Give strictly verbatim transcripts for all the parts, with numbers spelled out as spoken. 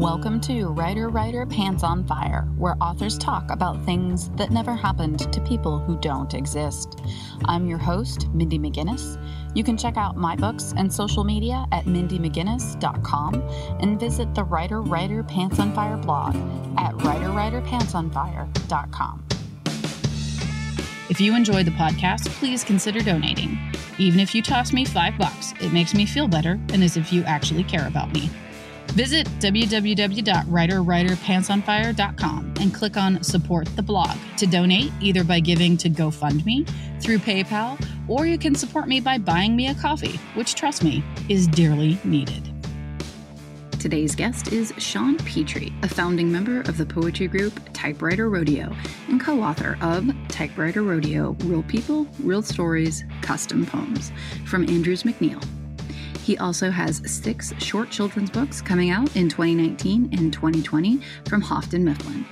Welcome to Writer, Writer, Pants on Fire, where authors talk about things that never happened to people who don't exist. I'm your host, Mindy McGinnis. You can check out my books and social media at mindy mcginnis dot com and visit the Writer, Writer, Pants on Fire blog at writer writer pants on fire dot com. If you enjoy the podcast, please consider donating. Even if you toss me five bucks, it makes me feel better and as if you actually care about me. Visit w w w dot writer writer pants on fire dot com and click on Support the Blog to donate either by giving to GoFundMe, through PayPal, or you can support me by buying me a coffee, which, trust me, is dearly needed. Today's guest is Sean Petrie, a founding member of the poetry group Typewriter Rodeo and co-author of Typewriter Rodeo, Real People, Real Stories, Custom Poems from Andrews McMeel. He also has six short children's books coming out in twenty nineteen and twenty twenty from Houghton Mifflin.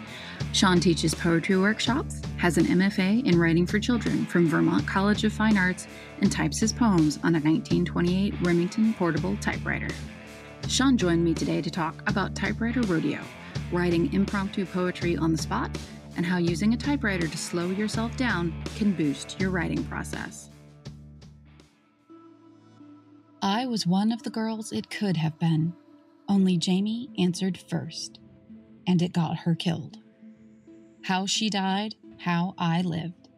Sean teaches poetry workshops, has an M F A in writing for children from Vermont College of Fine Arts, and types his poems on a nineteen twenty-eight Remington portable typewriter. Sean joined me today to talk about Typewriter Rodeo, writing impromptu poetry on the spot, and how using a typewriter to slow yourself down can boost your writing process. I was one of the girls it could have been, only Jamie answered first, and it got her killed. How She Died, How I Lived,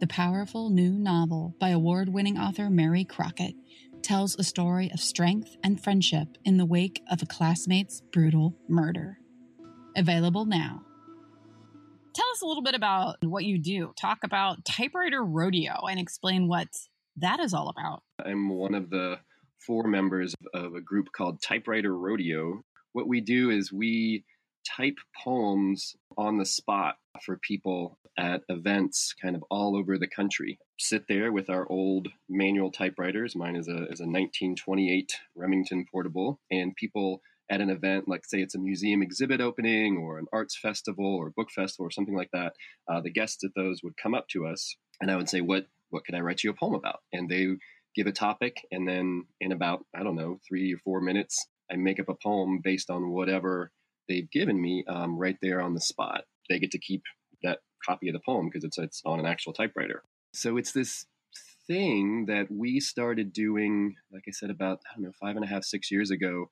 the powerful new novel by award-winning author Mary Crockett, tells a story of strength and friendship in the wake of a classmate's brutal murder. Available now. Tell us a little bit about what you do. Talk about Typewriter Rodeo and explain what that is all about. I'm one of the four members of a group called Typewriter Rodeo. What we do is we type poems on the spot for people at events kind of all over the country. Sit there with our old manual typewriters. Mine is a is a nineteen twenty-eight Remington portable, and people at an event, like say it's a museum exhibit opening or an arts festival or book festival or something like that, uh, the guests at those would come up to us and I would say, what what can I write you a poem about? And they give a topic, and then in about, I don't know, three or four minutes, I make up a poem based on whatever they've given me um, right there on the spot. They get to keep that copy of the poem because it's, it's on an actual typewriter. So it's this thing that we started doing, like I said, about, I don't know, five and a half, six years ago,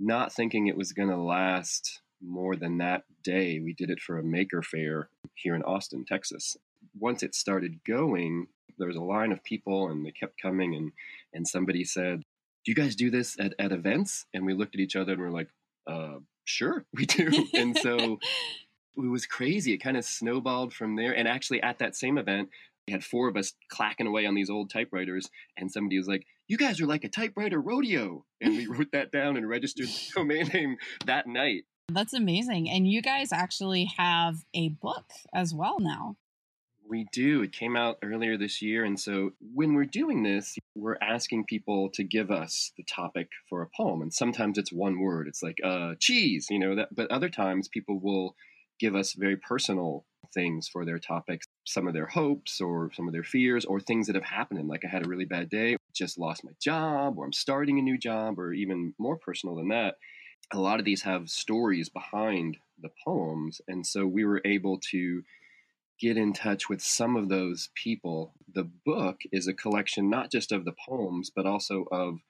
not thinking it was going to last more than that day. We did it for a maker fair here in Austin, Texas. Once it started going, there was a line of people and they kept coming, and and somebody said, do you guys do this at, at events? And we looked at each other and we're like, uh, sure, we do. And so it was crazy. It kind of snowballed from there. And actually at that same event, we had four of us clacking away on these old typewriters. And somebody was like, you guys are like a typewriter rodeo. And we wrote that down and registered the domain name that night. That's amazing. And you guys actually have a book as well now. We do. It came out earlier this year. And so when we're doing this, we're asking people to give us the topic for a poem. And sometimes it's one word. It's like, uh, cheese, you know, that, but other times people will give us very personal things for their topics, some of their hopes or some of their fears or things that have happened. Like I had a really bad day, just lost my job, or I'm starting a new job, or even more personal than that. A lot of these have stories behind the poems. And so we were able to get in touch with some of those people. The book is a collection not just of the poems, but also of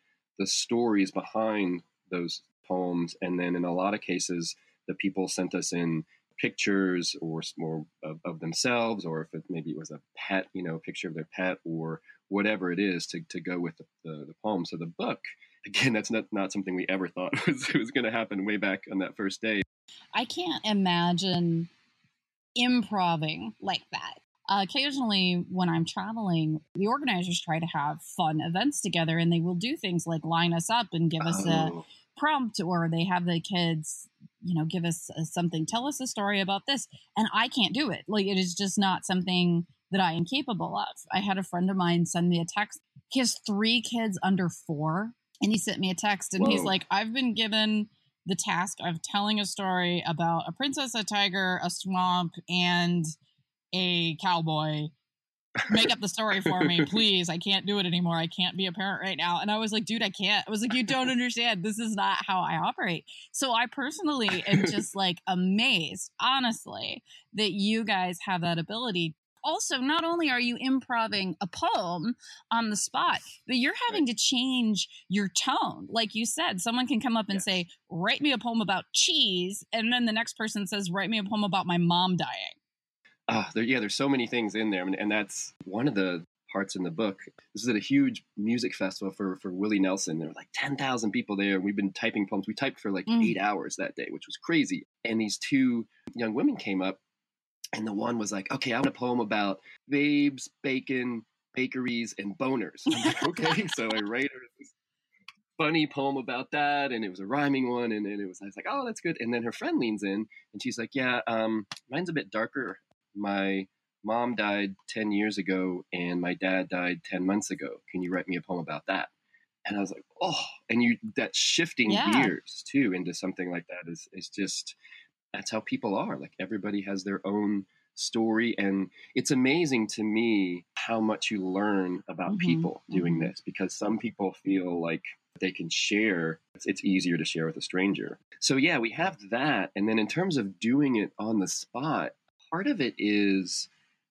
the stories behind those poems. And then in a lot of cases, the people sent us in pictures or more of, of themselves, or if it, maybe it was a pet, you know, picture of their pet or whatever it is to, to go with the, the, the poem. So the book, again, that's not, not something we ever thought was, was going to happen way back on that first day. I can't imagine improving like that. Uh, occasionally when I'm traveling, the organizers try to have fun events together, and they will do things like line us up and give oh. us a prompt, or they have the kids, you know, give us something, tell us a story about this. And I can't do it. Like, it is just not something that I am capable of. I had a friend of mine send me a text. He has three kids under four, and he sent me a text and Whoa. he's like, I've been given the task of telling a story about a princess, a tiger, a swamp, and a cowboy. make up the story for me, please. I can't do it anymore. I can't be a parent right now. And I was like, dude, I can't. I was like, you don't understand. This is not how I operate. So I personally am just like amazed, honestly, that you guys have that ability. Also, not only are you improvising a poem on the spot, but you're having right. to change your tone. Like you said, someone can come up and yes. say, write me a poem about cheese. And then the next person says, write me a poem about my mom dying. Uh, there, yeah, there's so many things in there. And, and that's one of the parts in the book. This is at a huge music festival for, for Willie Nelson. There were like ten thousand people there. And we've been typing poems. We typed for like mm. eight hours that day, which was crazy. And these two young women came up. And the one was like, okay, I want a poem about babes, bacon, bakeries, and boners. I'm like, okay. So I write her this funny poem about that. And it was a rhyming one. And then it was, I was like, oh, that's good. And then her friend leans in and she's like, yeah, um, mine's a bit darker. My mom died ten years ago and my dad died ten months ago. Can you write me a poem about that? And I was like, oh, and you, that shifting yeah. gears too into something like that is, is just, that's how people are. Like everybody has their own story. And it's amazing to me how much you learn about mm-hmm. people doing mm-hmm. this, because some people feel like they can share. It's, it's easier to share with a stranger. So yeah, we have that. And then in terms of doing it on the spot, part of it is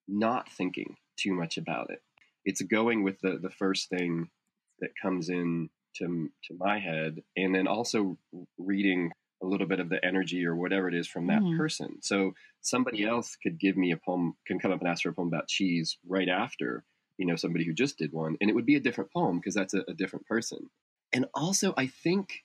not thinking too much about it. It's going with the, the first thing that comes in to, to my head. And then also reading a little bit of the energy or whatever it is from that mm-hmm. person. So somebody else could give me a poem, can come up and ask for a poem about cheese right after, you know, somebody who just did one. And it would be a different poem because that's a, a different person. And also I think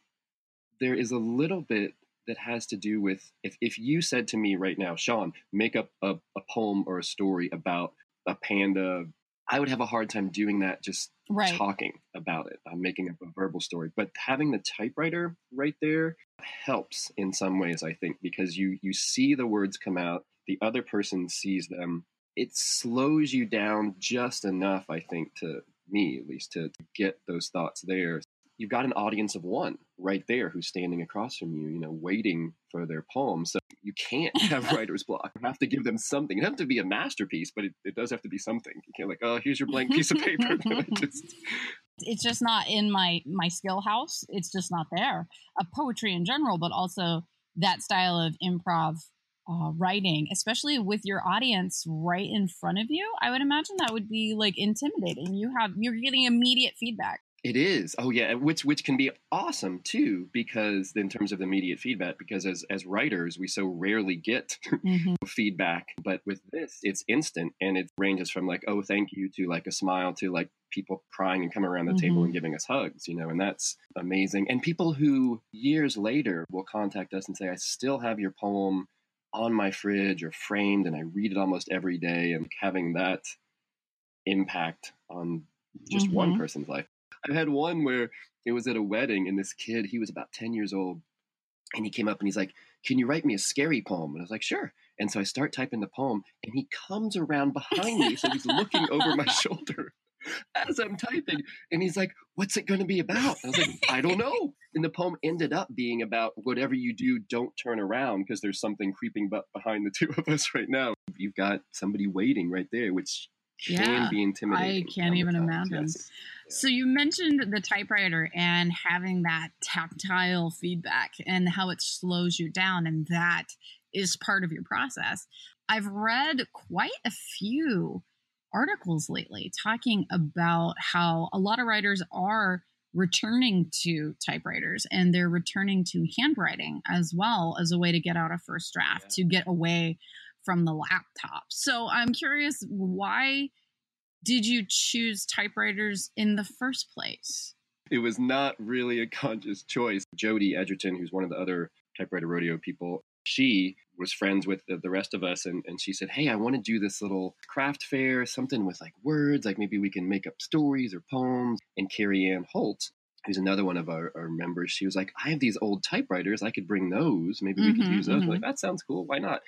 there is a little bit that has to do with if, if you said to me right now, Sean, make up a, a poem or a story about a panda, I would have a hard time doing that just right. talking about it. I'm making up a verbal story. But having the typewriter right there helps in some ways, I think, because you you see the words come out, the other person sees them. It slows you down just enough, I think, to me at least, to, to get those thoughts there. You've got an audience of one right there who's standing across from you, you know, waiting for their poem. So you can't have writer's block. You have to give them something. It doesn't have to be a masterpiece, but it, it does have to be something. You can't like, oh, here's your blank piece of paper. just... It's just not in my, my skill house. It's just not there. Uh, poetry in general, but also that style of improv uh, writing, especially with your audience right in front of you. I would imagine that would be like intimidating. You have, you're getting immediate feedback. It is. Oh, yeah. Which which can be awesome, too, because in terms of immediate feedback, because as, as writers, we so rarely get mm-hmm. feedback. But with this, it's instant. And it ranges from like, oh, thank you to like a smile to like people crying and coming around the mm-hmm. table and giving us hugs, you know, and that's amazing. And people who years later will contact us and say, I still have your poem on my fridge or framed and I read it almost every day, and having that impact on just mm-hmm. one person's life. I've had one where it was at a wedding and this kid, he was about ten years old, and he came up and he's like, can you write me a scary poem? And I was like, sure. And so I start typing the poem and he comes around behind me. So he's looking over my shoulder as I'm typing. And he's like, what's it going to be about? And I was like, I don't know. And the poem ended up being about whatever you do, don't turn around because there's something creeping but behind the two of us right now. You've got somebody waiting right there, which can yeah, be intimidating. I can't even imagine. Yes. So you mentioned the typewriter and having that tactile feedback and how it slows you down, and that is part of your process. I've read quite a few articles lately talking about how a lot of writers are returning to typewriters and they're returning to handwriting as well as a way to get out a first draft, yeah. to get away from the laptop. So I'm curious, why did you choose typewriters in the first place? It was not really a conscious choice. Jody Edgerton, who's one of the other Typewriter Rodeo people, she was friends with the rest of us. And, and she said, hey, I want to do this little craft fair, something with like words, like maybe we can make up stories or poems. And Carrie Ann Holt, who's another one of our, our members, she was like, I have these old typewriters. I could bring those. Maybe we mm-hmm, could use those. Mm-hmm. Like, that sounds cool. Why not?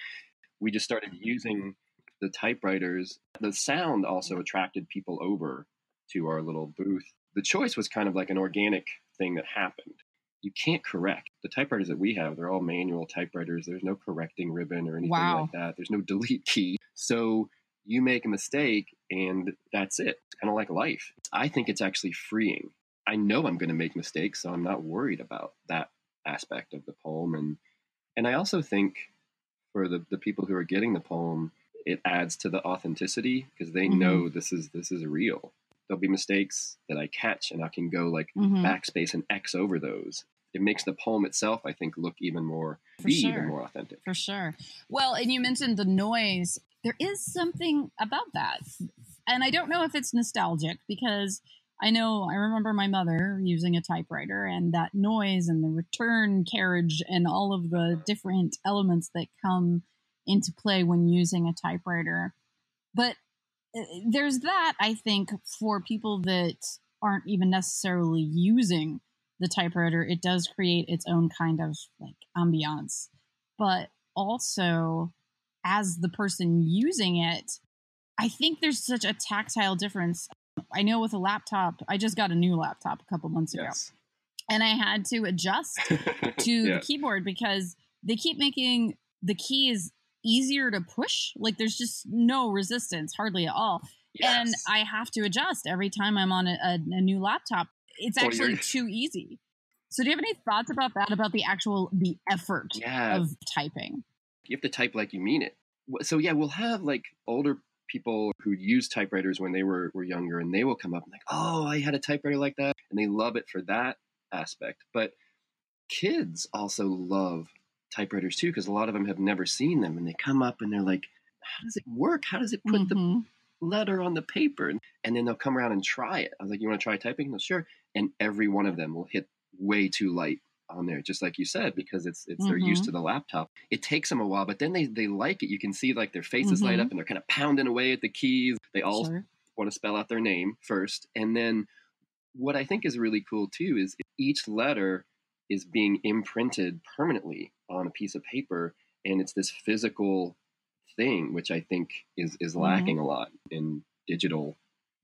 We just started using the typewriters. The sound also attracted people over to our little booth. The choice was kind of like an organic thing that happened. You can't correct. The typewriters that we have, they're all manual typewriters. There's no correcting ribbon or anything wow. like that. There's no delete key. So you make a mistake and that's it. It's kind of like life. I think it's actually freeing. I know I'm going to make mistakes, so I'm not worried about that aspect of the poem. And and I also think for the, the people who are getting the poem, it adds to the authenticity because they mm-hmm. know this is this is real. There'll be mistakes that I catch and I can go like mm-hmm. backspace and X over those. It makes the poem itself, I think, look even more, for be sure. even more authentic. For sure. Well, and you mentioned the noise. There is something about that. And I don't know if it's nostalgic because I know I remember my mother using a typewriter and that noise and the return carriage and all of the different elements that come into play when using a typewriter. But there's that, I think, for people that aren't even necessarily using the typewriter, it does create its own kind of like ambiance. But also, as the person using it, I think there's such a tactile difference. I know with a laptop, I just got a new laptop a couple months ago. Yes. And I had to adjust to yeah. the keyboard because they keep making the keys easier to push. Like there's just no resistance, hardly at all. Yes. And I have to adjust every time I'm on a, a, a new laptop. It's actually oh, too easy. So do you have any thoughts about that, about the actual, the effort yeah. of typing? You have to type like you mean it. So yeah, we'll have like older people who used typewriters when they were, were younger, and they will come up and like, oh, I had a typewriter like that. And they love it for that aspect. But kids also love typewriters too, because a lot of them have never seen them. And they come up and they're like, how does it work? How does it put mm-hmm. the letter on the paper? And then they'll come around and try it. I was like, you want to try typing? They'll sure. And every one of them will hit way too light on there, just like you said, because it's it's mm-hmm. they're used to the laptop. It takes them a while, but then they they like it. You can see like their faces mm-hmm. light up and they're kind of pounding away at the keys. They all sure. want to spell out their name first. And then what I think is really cool too is each letter is being imprinted permanently on a piece of paper, and it's this physical thing, which I think is is lacking mm-hmm. a lot in digital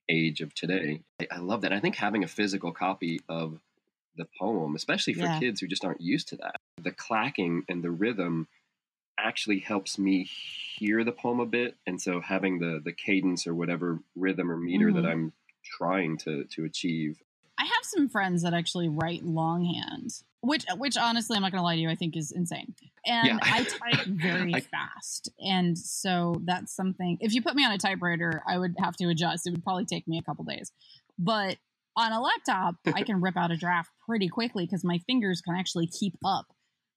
age of today. I, I love that. I think having a physical copy of the poem, especially for yeah. kids who just aren't used to that, the clacking and the rhythm actually helps me hear the poem a bit. And so having the the cadence or whatever rhythm or meter mm-hmm. that I'm trying to to achieve. I have some friends that actually write longhand, which which honestly, I'm not going to lie to you, I think is insane. And yeah. I type very I, fast. And so that's something, if you put me on a typewriter, I would have to adjust. It would probably take me a couple days. But on a laptop, I can rip out a draft pretty quickly because my fingers can actually keep up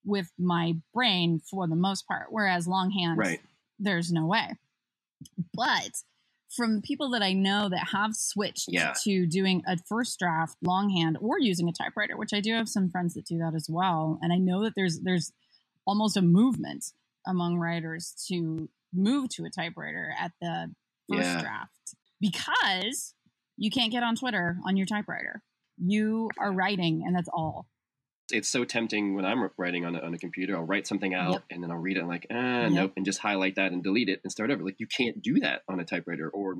with my brain for the most part. Whereas longhand, right. there's no way. But from people that I know that have switched yeah. to doing a first draft longhand or using a typewriter, which I do have some friends that do that as well. And I know that there's there's almost a movement among writers to move to a typewriter at the first yeah. draft because you can't get on Twitter on your typewriter. You are writing, and that's all. It's so tempting when I'm writing on a, on a computer. I'll write something out, yep. and then I'll read it and like, ah, yep. nope, and just highlight that and delete it and start over. Like, you can't do that on a typewriter, or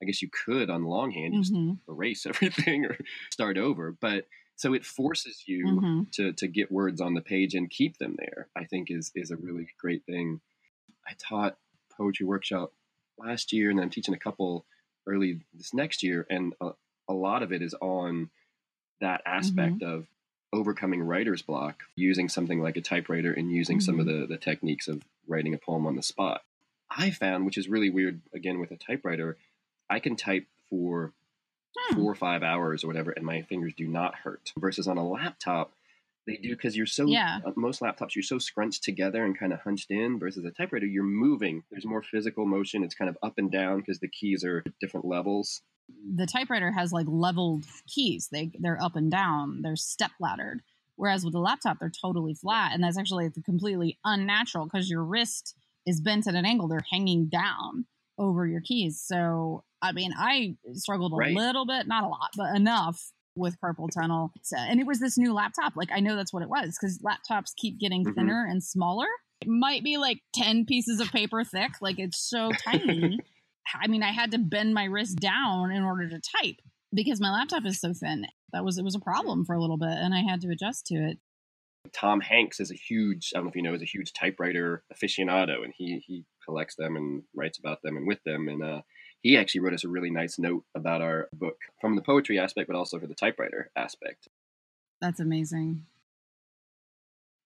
I guess you could on longhand, you mm-hmm. just erase everything or start over. But so it forces you mm-hmm. to to get words on the page and keep them there, I think is is a really great thing. I taught poetry workshop last year, and I'm teaching a couple early this next year, and a, a lot of it is on that aspect mm-hmm. of overcoming writer's block, using something like a typewriter and using mm-hmm. some of the, the techniques of writing a poem on the spot. I found, which is really weird, again, with a typewriter, I can type for hmm. four or five hours or whatever, and my fingers do not hurt. Versus on a laptop, they do because you're so, yeah. uh, most laptops, you're so scrunched together and kind of hunched in, versus a typewriter, you're moving. There's more physical motion. It's kind of up and down because the keys are at different levels. The typewriter has like leveled keys. They, they're up and down. They're step laddered. Whereas with the laptop, they're totally flat. And that's actually completely unnatural because your wrist is bent at an angle. They're hanging down over your keys. So, I mean, I struggled a right. little bit, not a lot, but enough with carpal tunnel. So, and it was this new laptop. Like, I know that's what it was because laptops keep getting mm-hmm. thinner and smaller. It might be like ten pieces of paper thick. Like, it's so tiny. I mean, I had to bend my wrist down in order to type because my laptop is so thin. That was, it was a problem for a little bit, and I had to adjust to it. Tom Hanks is a huge, I don't know if you know, is a huge typewriter aficionado, and he, he collects them and writes about them and with them. And uh, he actually wrote us a really nice note about our book from the poetry aspect, but also for the typewriter aspect. That's amazing.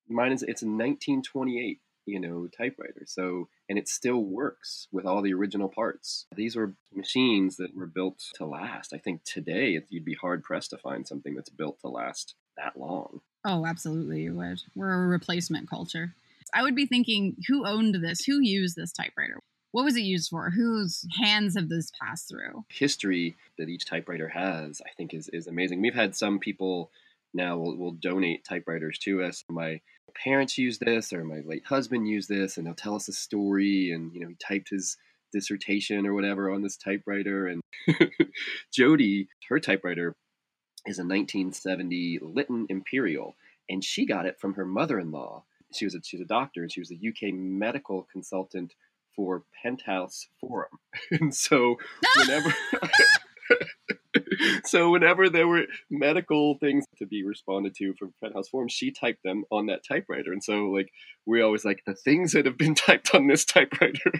Mine is, it's a nineteen twenty-eight, you know, typewriter. So, and it still works with all the original parts. These were machines that were built to last. I think today you'd be hard pressed to find something that's built to last that long. Oh, absolutely you would. We're a replacement culture. I would be thinking, who owned this? Who used this typewriter? What was it used for? Whose hands have this passed through? History that each typewriter has, I think, is, is amazing. We've had some people now will will donate typewriters to us. My parents used this, or my late husband used this, and they'll tell us a story. And, you know, he typed his dissertation or whatever on this typewriter. And Jody, her typewriter is a nineteen seventy Litton Imperial, and she got it from her mother-in-law. She was a, she's a doctor, and she was a U K medical consultant for Penthouse Forum. And so whenever so whenever there were medical things to be responded to from Penthouse Forum, she typed them on that typewriter. And so, like, we're always like, the things that have been typed on this typewriter.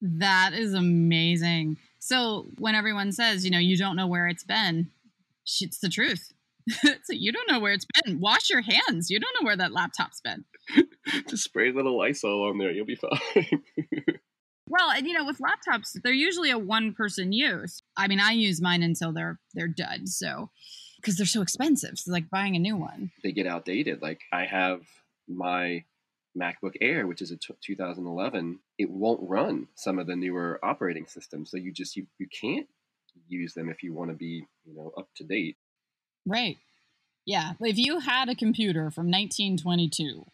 That is amazing. So when everyone says, you know, you don't know where it's been, it's the truth. So you don't know where it's been. Wash your hands. You don't know where that laptop's been. Just spray a little Lysol on there. You'll be fine. Well, and you know, with laptops, they're usually a one-person use. I mean, I use mine until they're they're dead. So, because they're so expensive, so like buying a new one. They get outdated. Like I have my MacBook Air, which is a t- two thousand eleven. It won't run some of the newer operating systems. So you just you, you can't use them if you want to be, you know, up to date. Right. Yeah. If you had a computer from nineteen twenty-two,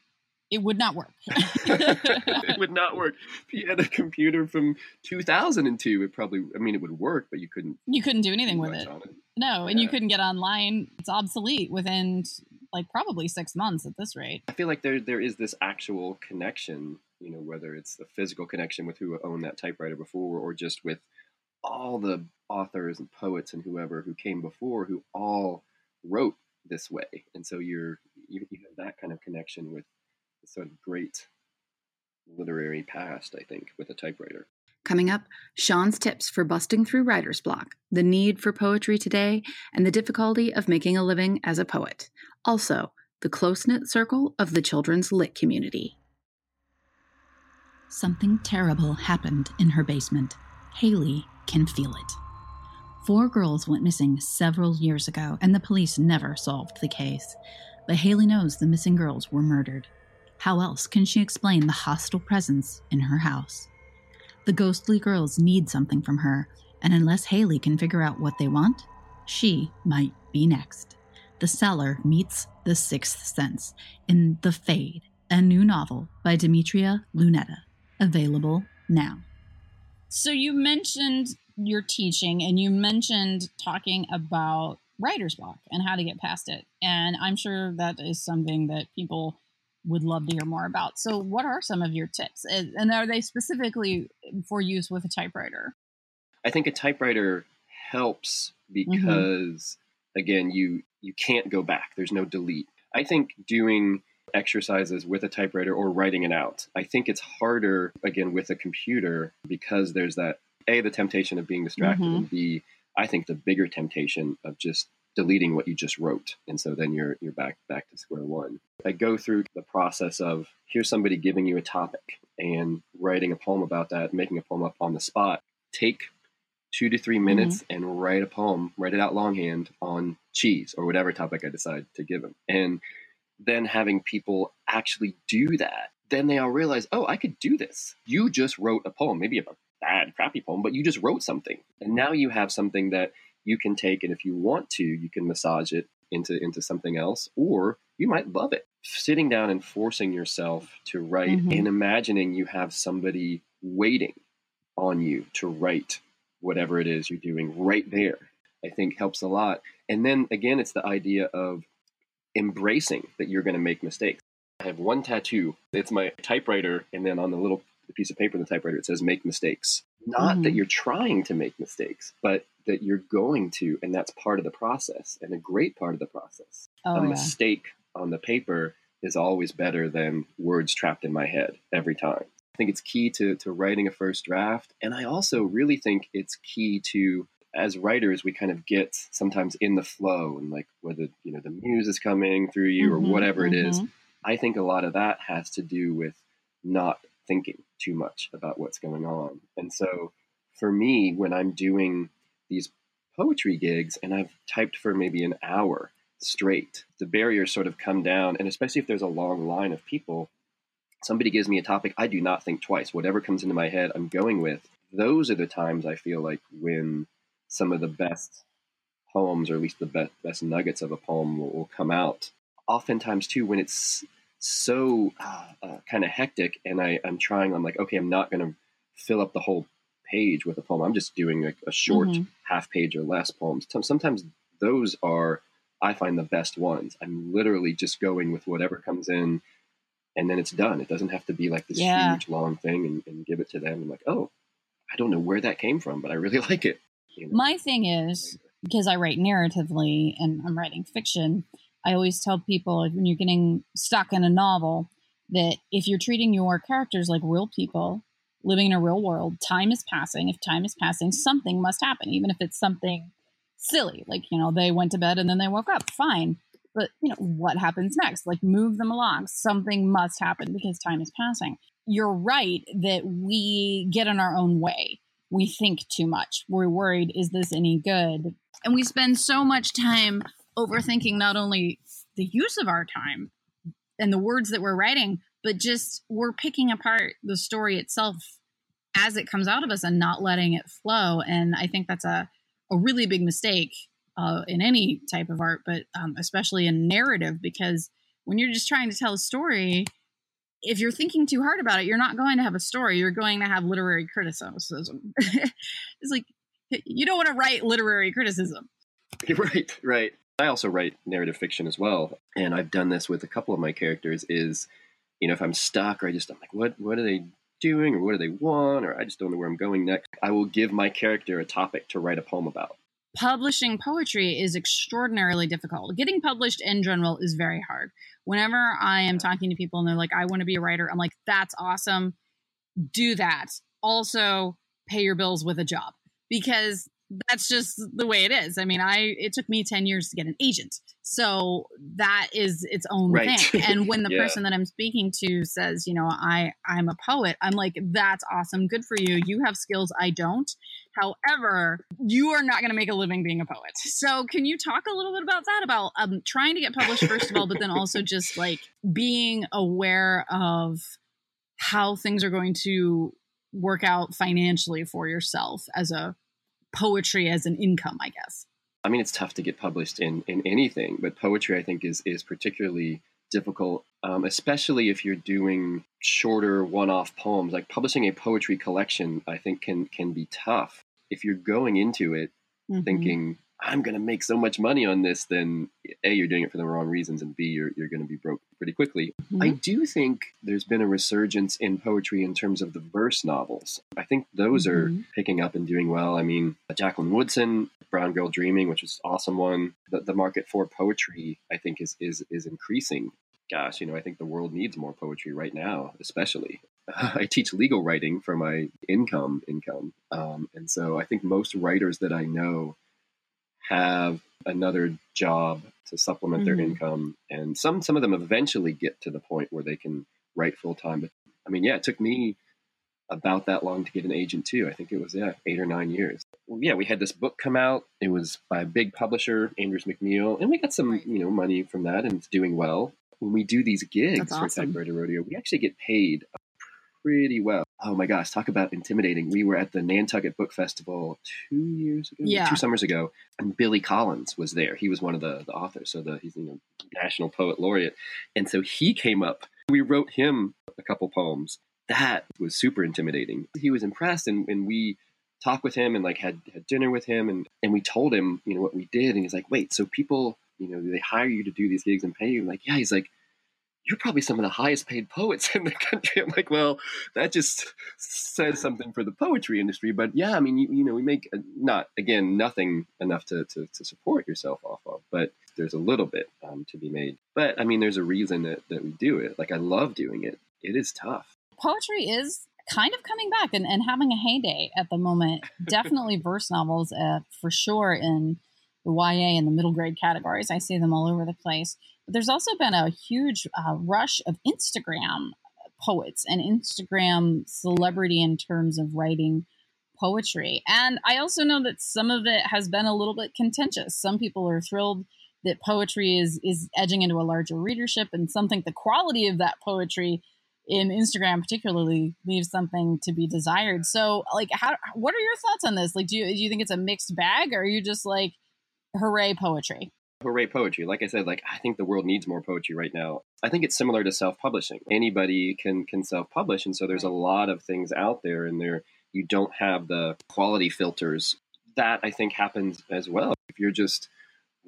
it would not work. It would not work. If you had a computer from two thousand two, it probably, I mean, it would work, but you couldn't. You couldn't do anything with it. it. No. And yeah. You couldn't get online. It's obsolete within like probably six months at this rate. I feel like there there is this actual connection, you know, whether it's the physical connection with who owned that typewriter before, or just with all the authors and poets and whoever who came before, who all wrote this way. And so you're you, you have that kind of connection with the sort of great literary past, I think, with a typewriter. Coming up, Sean's tips for busting through writer's block, the need for poetry today, and the difficulty of making a living as a poet. Also, the close-knit circle of the children's lit community. Something terrible happened in her basement. Haley can feel it. Four girls went missing several years ago, and the police never solved the case. But Haley knows the missing girls were murdered. How else can she explain the hostile presence in her house? The ghostly girls need something from her, and unless Haley can figure out what they want, she might be next. The Cellar meets The Sixth Sense in The Fade, a new novel by Demetria Lunetta, available now. So you mentioned your teaching, and you mentioned talking about writer's block and how to get past it. And I'm sure that is something that people would love to hear more about. So what are some of your tips? And are they specifically for use with a typewriter? I think a typewriter helps because, mm-hmm. again, you, you can't go back. There's no delete. I think doing exercises with a typewriter or writing it out, I think it's harder, again, with a computer because there's that A, the temptation of being distracted, mm-hmm. and B, I think the bigger temptation of just deleting what you just wrote. And so then you're you're back back to square one. I go through the process of, here's somebody giving you a topic and writing a poem about that, making a poem up on the spot. Take two to three minutes mm-hmm. and write a poem, write it out longhand on cheese or whatever topic I decide to give them. And then having people actually do that, then they all realize, oh, I could do this. You just wrote a poem, maybe about bad, crappy poem, but you just wrote something. And now you have something that you can take, and if you want to, you can massage it into, into something else, or you might love it. Sitting down and forcing yourself to write mm-hmm. and imagining you have somebody waiting on you to write whatever it is you're doing right there, I think helps a lot. And then again, it's the idea of embracing that you're going to make mistakes. I have one tattoo. It's my typewriter, and then on the little the piece of paper in the typewriter, it says make mistakes. Not mm-hmm. that you're trying to make mistakes, but that you're going to, and that's part of the process, and a great part of the process. Oh, a yeah. mistake on the paper is always better than words trapped in my head every time. I think it's key to, to writing a first draft. And I also really think it's key to, as writers, we kind of get sometimes in the flow and like whether, you know, the muse is coming through you mm-hmm, or whatever mm-hmm. it is. I think a lot of that has to do with not thinking too much about what's going on. And so for me, when I'm doing these poetry gigs and I've typed for maybe an hour straight, the barriers sort of come down. And especially if there's a long line of people, somebody gives me a topic, I do not think twice. Whatever comes into my head, I'm going with. Those are the times I feel like when some of the best poems, or at least the best, best nuggets of a poem will, will come out. Oftentimes too, when it's so uh, uh, kind of hectic and I, I'm trying, I'm like, okay, I'm not going to fill up the whole page with a poem. I'm just doing like a short mm-hmm. half page or less poems. Sometimes those are, I find, the best ones. I'm literally just going with whatever comes in and then it's done. It doesn't have to be like this yeah. huge long thing and, and give it to them. I'm like, oh, I don't know where that came from, but I really like it. You know? My thing is, because I write narratively and I'm writing fiction, I always tell people when you're getting stuck in a novel that if you're treating your characters like real people living in a real world, time is passing. If time is passing, something must happen, even if it's something silly, like, you know, they went to bed and then they woke up, fine. But, you know, what happens next? Like, move them along. Something must happen because time is passing. You're right that we get in our own way. We think too much. We're worried, is this any good? And we spend so much time overthinking not only the use of our time and the words that we're writing, but just we're picking apart the story itself as it comes out of us and not letting it flow. And I think that's a, a really big mistake uh, in any type of art, but um, especially in narrative, because when you're just trying to tell a story, if you're thinking too hard about it, you're not going to have a story. You're going to have literary criticism. It's like, you don't want to write literary criticism. Right, right. I also write narrative fiction as well. And I've done this with a couple of my characters is, you know, if I'm stuck or I just, I'm like, what, what are they doing? Or what do they want? Or I just don't know where I'm going next. I will give my character a topic to write a poem about. Publishing poetry is extraordinarily difficult. Getting published in general is very hard. Whenever I am talking to people and they're like, I want to be a writer, I'm like, that's awesome. Do that. Also pay your bills with a job, because that's just the way it is. I mean, I it took me ten years to get an agent. So that is its own right. thing. And when the yeah. person that I'm speaking to says, you know, I, I'm a poet, I'm like, that's awesome. Good for you. You have skills I don't. However, you are not going to make a living being a poet. So can you talk a little bit about that, about um, trying to get published, first of all, but then also just like being aware of how things are going to work out financially for yourself as a poetry as an income, I guess. I mean, it's tough to get published in, in anything, but poetry, I think, is, is particularly difficult, um, especially if you're doing shorter one-off poems. Like publishing a poetry collection, I think, can can be tough. If you're going into it mm-hmm. thinking, I'm going to make so much money on this, then A, you're doing it for the wrong reasons, and B, you're, you're going to be broke pretty quickly. Mm-hmm. I do think there's been a resurgence in poetry in terms of the verse novels. I think those mm-hmm. are picking up and doing well. I mean, Jacqueline Woodson, Brown Girl Dreaming, which is an awesome one. The, the market for poetry, I think, is, is, is increasing. Gosh, you know, I think the world needs more poetry right now, especially. I teach legal writing for my income income. Um, and so I think most writers that I know have another job to supplement mm-hmm. their income. And some, some of them eventually get to the point where they can write full time. But I mean, yeah, it took me about that long to get an agent too. I think it was, yeah, eight or nine years. Well, yeah, we had this book come out. It was by a big publisher, Andrews McMeel. And we got some, you know, money from that, and it's doing well. When we do these gigs That's awesome. for Typewriter Rodeo, we actually get paid pretty well. Oh my gosh, talk about intimidating. We were at the Nantucket Book Festival two years ago, yeah. two summers ago, and Billy Collins was there. He was one of the, the authors, so the, he's you know, National Poet Laureate. And so he came up. We wrote him a couple poems. That was super intimidating. He was impressed, and, and we talked with him and like had, had dinner with him, and, and we told him, you know, what we did. And he's like, wait, so people, you know, they hire you to do these gigs and pay you? I'm like, yeah. He's like, you're probably some of the highest paid poets in the country. I'm like, well, that just says something for the poetry industry. But yeah, I mean, you, you know, we make a, not, again, nothing enough to, to, to support yourself off of, but there's a little bit um, to be made. But I mean, there's a reason that, that we do it. Like, I love doing it. It is tough. poetry is kind of coming back and, and having a heyday at the moment. Definitely verse novels, uh, for sure, in the Y A and the middle grade categories. I see them all over the place. But there's also been a huge uh, rush of Instagram poets and Instagram celebrity in terms of writing poetry. And I also know that some of it has been a little bit contentious. Some people are thrilled that poetry is is edging into a larger readership, and some think the quality of that poetry in Instagram particularly leaves something to be desired. So, like, how what are your thoughts on this? Like, do you, do you think it's a mixed bag, or are you just like, hooray poetry? Hooray poetry. Like I said, like, I think the world needs more poetry right now. I think it's similar to self-publishing. Anybody can can self-publish, and so there's a lot of things out there, and there you don't have the quality filters. That, I think, happens as well. If you're just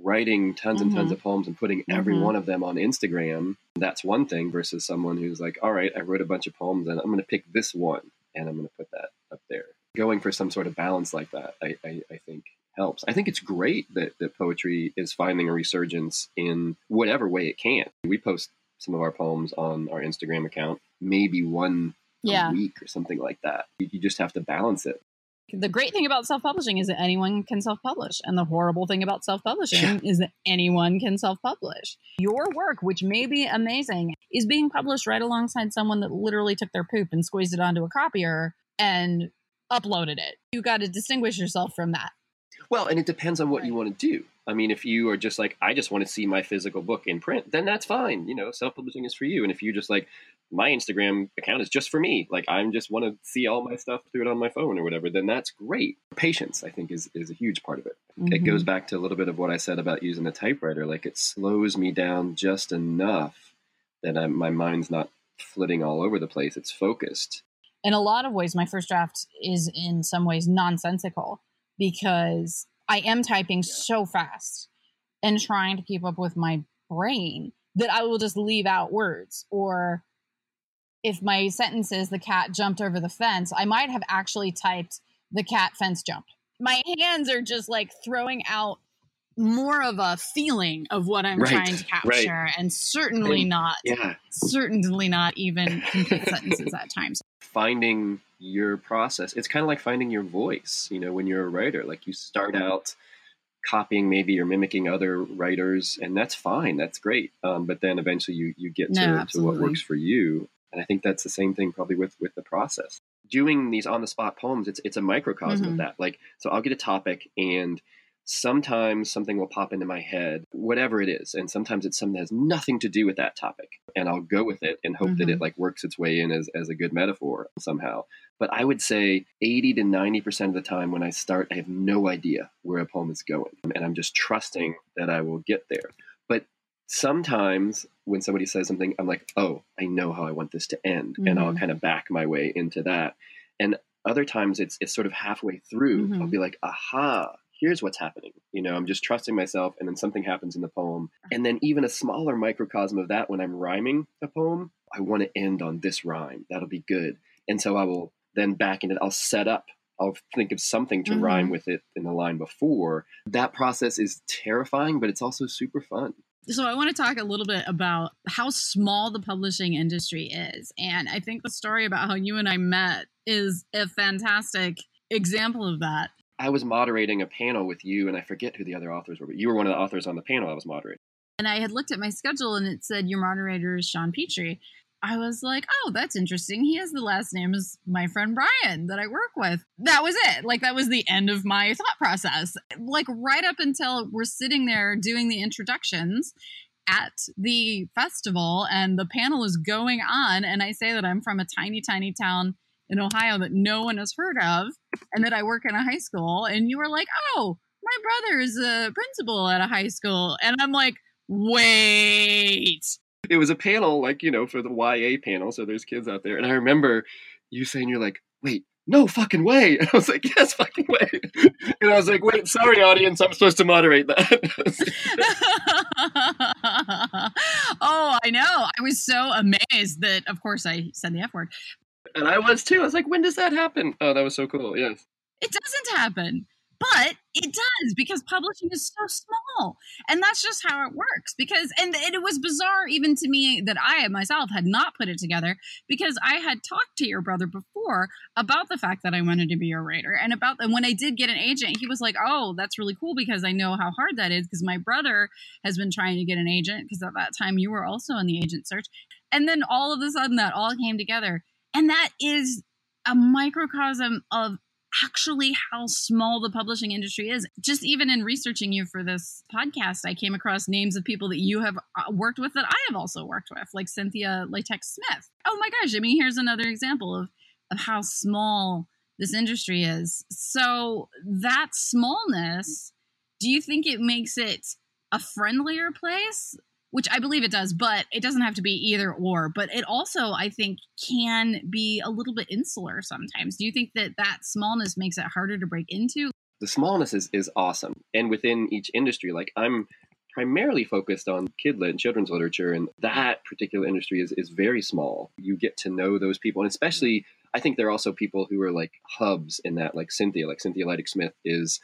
writing tons mm-hmm. and tons of poems and putting every mm-hmm. one of them on Instagram, that's one thing, versus someone who's like, all right, I wrote a bunch of poems and I'm going to pick this one and I'm going to put that up there. Going for some sort of balance like that, I, I, I think helps. I think it's great that, that poetry is finding a resurgence in whatever way it can. We post some of our poems on our Instagram account, maybe one yeah. a week or something like that. You, you just have to balance it. The great thing about self-publishing is that anyone can self-publish. And the horrible thing about self-publishing is that anyone can self-publish. Your work, which may be amazing, is being published right alongside someone that literally took their poop and squeezed it onto a copier and uploaded it. You got to distinguish yourself from that. Well, and it depends on what right. you want to do. I mean, if you are just like, I just want to see my physical book in print, then that's fine. You know, self-publishing is for you. And if you just like, my Instagram account is just for me, like I'm just want to see all my stuff through it on my phone or whatever, then that's great. Patience, I think, is, is a huge part of it. Mm-hmm. It goes back to a little bit of what I said about using a typewriter. Like, it slows me down just enough that I'm, my mind's not flitting all over the place. It's focused. In a lot of ways, my first draft is in some ways nonsensical because I am typing yeah. so fast and trying to keep up with my brain that I will just leave out words. Or if my sentence is the cat jumped over the fence, I might have actually typed the cat fence jumped. My hands are just like throwing out more of a feeling of what I'm right, trying to capture right. and certainly and, not, yeah. certainly not even complete sentences at times. Finding your process. It's kind of like finding your voice, you know, when you're a writer, like you start out copying maybe or mimicking other writers, and that's fine. That's great. Um, but then eventually you, you get to, no, to what works for you. And I think that's the same thing probably with, with the process. Doing these on the spot poems, it's, it's a microcosm mm-hmm. of that. Like, so I'll get a topic and sometimes something will pop into my head, whatever it is. And sometimes it's something that has nothing to do with that topic. And I'll go with it and hope mm-hmm. that it like works its way in as, as a good metaphor somehow. But I would say eighty to ninety percent of the time when I start, I have no idea where a poem is going. And I'm just trusting that I will get there. But sometimes when somebody says something, I'm like, oh, I know how I want this to end. Mm-hmm. And I'll kind of back my way into that. And other times it's, it's sort of halfway through. Mm-hmm. I'll be like, aha. Here's what's happening. You know, I'm just trusting myself, and then something happens in the poem. And then even a smaller microcosm of that, when I'm rhyming a poem, I want to end on this rhyme. That'll be good. And so I will then back in it. I'll set up, I'll think of something to mm-hmm. rhyme with it in the line before. That process is terrifying, but it's also super fun. So I want to talk a little bit about how small the publishing industry is. And I think the story about how you and I met is a fantastic example of that. I was moderating a panel with you, and I forget who the other authors were, but you were one of the authors on the panel I was moderating. And I had looked at my schedule, and it said, your moderator is Sean Petrie. I was like, oh, that's interesting. He has the last name as my friend Brian that I work with. That was it. Like, that was the end of my thought process. Like, right up until we're sitting there doing the introductions at the festival, and the panel is going on, and I say that I'm from a tiny, tiny town in Ohio that no one has heard of, and that I work in a high school. And you were like, oh, my brother is a principal at a high school. And I'm like, wait. It was a panel, like, you know, for the Y A panel. So there's kids out there. And I remember you saying, you're like, wait, no fucking way. And I was like, yes, fucking way. And I was like, wait, sorry, audience, I'm supposed to moderate that. Oh, I know. I was so amazed that, of course, I said the F word. And I was too. I was like, when does that happen? Oh, that was so cool. Yes. It doesn't happen. But it does, because publishing is so small. And that's just how it works. Because, and it was bizarre even to me that I myself had not put it together, because I had talked to your brother before about the fact that I wanted to be a writer. And about, and when I did get an agent, he was like, oh, that's really cool, because I know how hard that is, because my brother has been trying to get an agent, because at that time you were also in the agent search. And then all of a sudden that all came together. And that is a microcosm of actually how small the publishing industry is. Just even in researching you for this podcast, I came across names of people that you have worked with that I have also worked with, like Cynthia Lytic Smith. Oh my gosh, I mean, here's another example of, of how small this industry is. So that smallness, do you think it makes it a friendlier place? Which I believe it does, but it doesn't have to be either or. But it also, I think, can be a little bit insular sometimes. Do you think that that smallness makes it harder to break into? The smallness is, is awesome. And within each industry, like I'm primarily focused on kid lit and children's literature, and that particular industry is, is very small. You get to know those people, and especially, I think there are also people who are like hubs in that, like Cynthia, like Cynthia Lytic Smith is...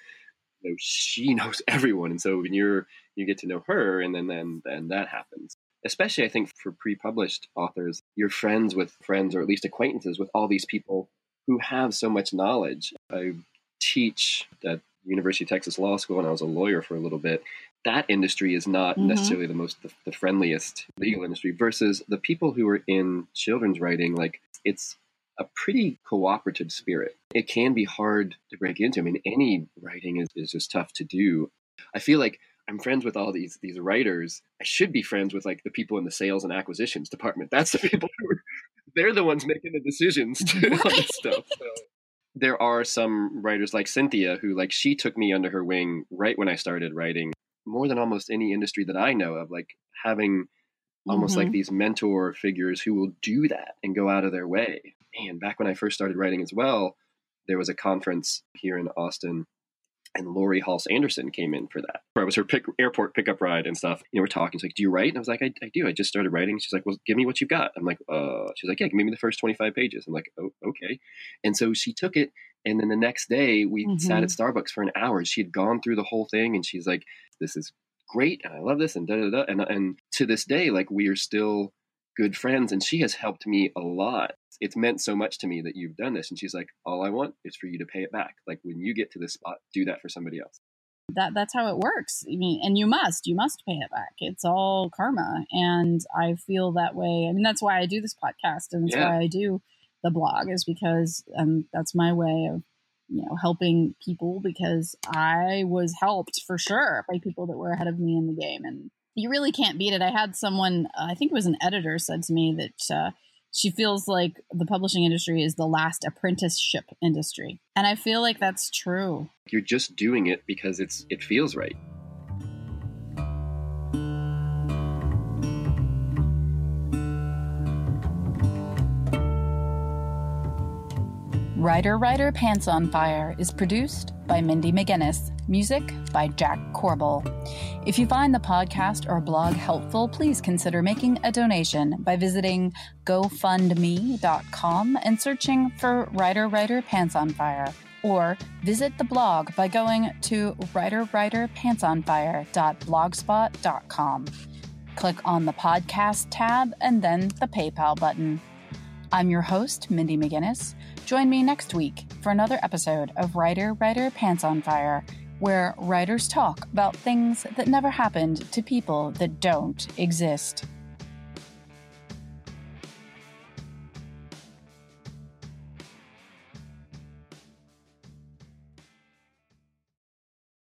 she knows everyone. And so when you're, you get to know her, and then, then, then that happens. Especially, I think, for pre-published authors, you're friends with friends, or at least acquaintances with all these people who have so much knowledge. I teach at University of Texas Law School, and I was a lawyer for a little bit. That industry is not mm-hmm. necessarily the most, the, the friendliest legal industry, versus the people who are in children's writing. Like, it's a pretty cooperative spirit. It can be hard to break into. I mean, any writing is, is just tough to do. I feel like I'm friends with all these these writers. I should be friends with like the people in the sales and acquisitions department. That's the people who are, they're the ones making the decisions to right. on stuff. So there are some writers like Cynthia who, like, she took me under her wing right when I started writing, more than almost any industry that I know of, like having almost mm-hmm. like these mentor figures who will do that and go out of their way. And back when I first started writing as well, there was a conference here in Austin, and Lori Halse Anderson came in for that. It was her pick, airport pickup ride and stuff. You know, we're talking. She's like, do you write? And I was like, I, I do. I just started writing. She's like, well, give me what you've got. I'm like, uh, she's like, yeah, give me the first twenty-five pages. I'm like, oh, okay. And so she took it. And then the next day we mm-hmm. sat at Starbucks for an hour. She had gone through the whole thing, and she's like, this is great, and I love this, and da da da. And, and to this day, like, we are still good friends, and she has helped me a lot. It's meant so much to me that you've done this. And she's like, all I want is for you to pay it back. Like, when you get to this spot, do that for somebody else. That that's how it works. I mean, and you must, you must pay it back. It's all karma. And I feel that way. I mean, that's why I do this podcast, and that's yeah. why I do the blog, is because um, that's my way of, you know, helping people, because I was helped for sure by people that were ahead of me in the game. And you really can't beat it. I had someone, uh, I think it was an editor, said to me that, uh, she feels like the publishing industry is the last apprenticeship industry. And I feel like that's true. You're just doing it because it's it feels right. Writer Writer Pants on Fire is produced by Mindy McGinnis. Music by Jack Corbel. If you find the podcast or blog helpful, please consider making a donation by visiting go fund me dot com and searching for Writer Writer Pants on Fire. Or visit the blog by going to writer writer pants on fire dot blogspot dot com. Click on the podcast tab and then the PayPal button. I'm your host, Mindy McGinnis. Join me next week for another episode of Writer, Writer, Pants on Fire, where writers talk about things that never happened to people that don't exist.